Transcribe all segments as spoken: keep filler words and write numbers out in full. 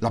La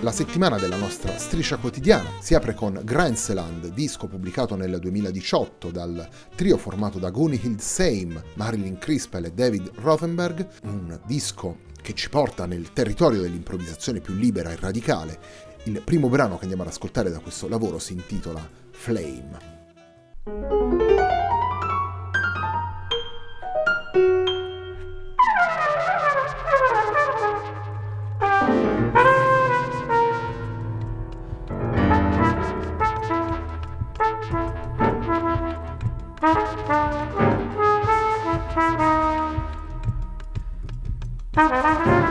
La settimana della nostra striscia quotidiana si apre con Grenseland, disco pubblicato nel duemiladiciotto dal trio formato da Gunhild Seim, Marilyn Crispell e David Rothenberg, un disco che ci porta nel territorio dell'improvvisazione più libera e radicale. Il primo brano che andiamo ad ascoltare da questo lavoro si intitola Flame. Bye.